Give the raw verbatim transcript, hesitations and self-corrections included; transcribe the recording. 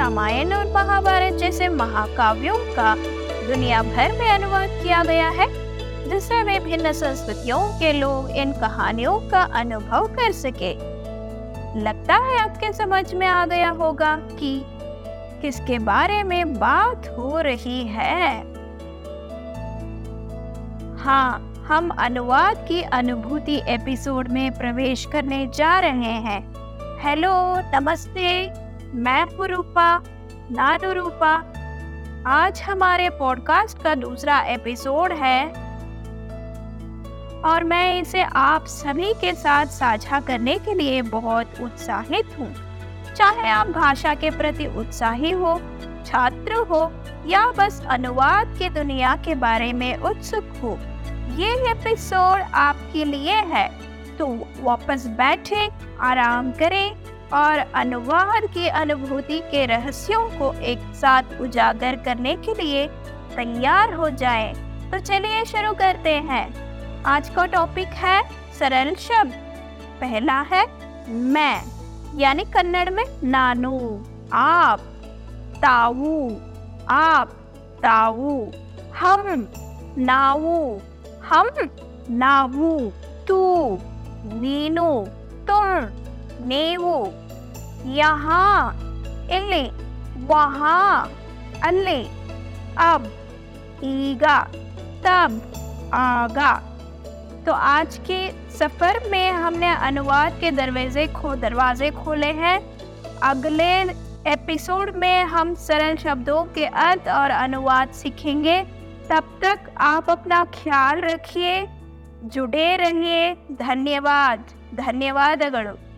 रामायण और महाभारत जैसे महाकाव्यों का दुनिया भर में अनुवाद किया गया है, जिससे विभिन्न संस्कृतियों के लोग इन कहानियों का अनुभव कर सके। लगता है आपके समझ में आ गया होगा कि किसके बारे में बात हो रही है। हाँ, हम अनुवाद की अनुभूति एपिसोड में प्रवेश करने जा रहे हैं। हेलो, नमस्ते, मैं पुरूपा, नानू रूपा। आज हमारे पॉडकास्ट का दूसरा एपिसोड है और मैं इसे आप सभी के साथ साझा करने के लिए बहुत उत्साहित हूँ। चाहे आप भाषा के प्रति उत्साही हो, छात्र हो या बस अनुवाद की दुनिया के बारे में उत्सुक हो, ये एपिसोड आपके लिए है। तो वापस बैठें, आराम करें और अनुवाद की अनुभूति के रहस्यों को एक साथ उजागर करने के लिए तैयार हो जाएं। तो चलिए शुरू करते हैं। आज का टॉपिक है सरल शब्द। पहला है मैं, यानी कन्नड़ में नानू, आप, ताऊ, आप, ताऊ, हम, नाऊ, हम, नाऊ, तू, नीनू, तुम, नेवू, यहाँ, इले, वहाँ, अले, अब, ईगा, तब, आगा। तो आज के सफ़र में हमने अनुवाद के दरवाजे खो दरवाजे खोले हैं। अगले एपिसोड में हम सरल शब्दों के अर्थ और अनुवाद सीखेंगे। तब तक आप अपना ख्याल रखिए, जुड़े रहिए। धन्यवाद धन्यवाद अगड़ो।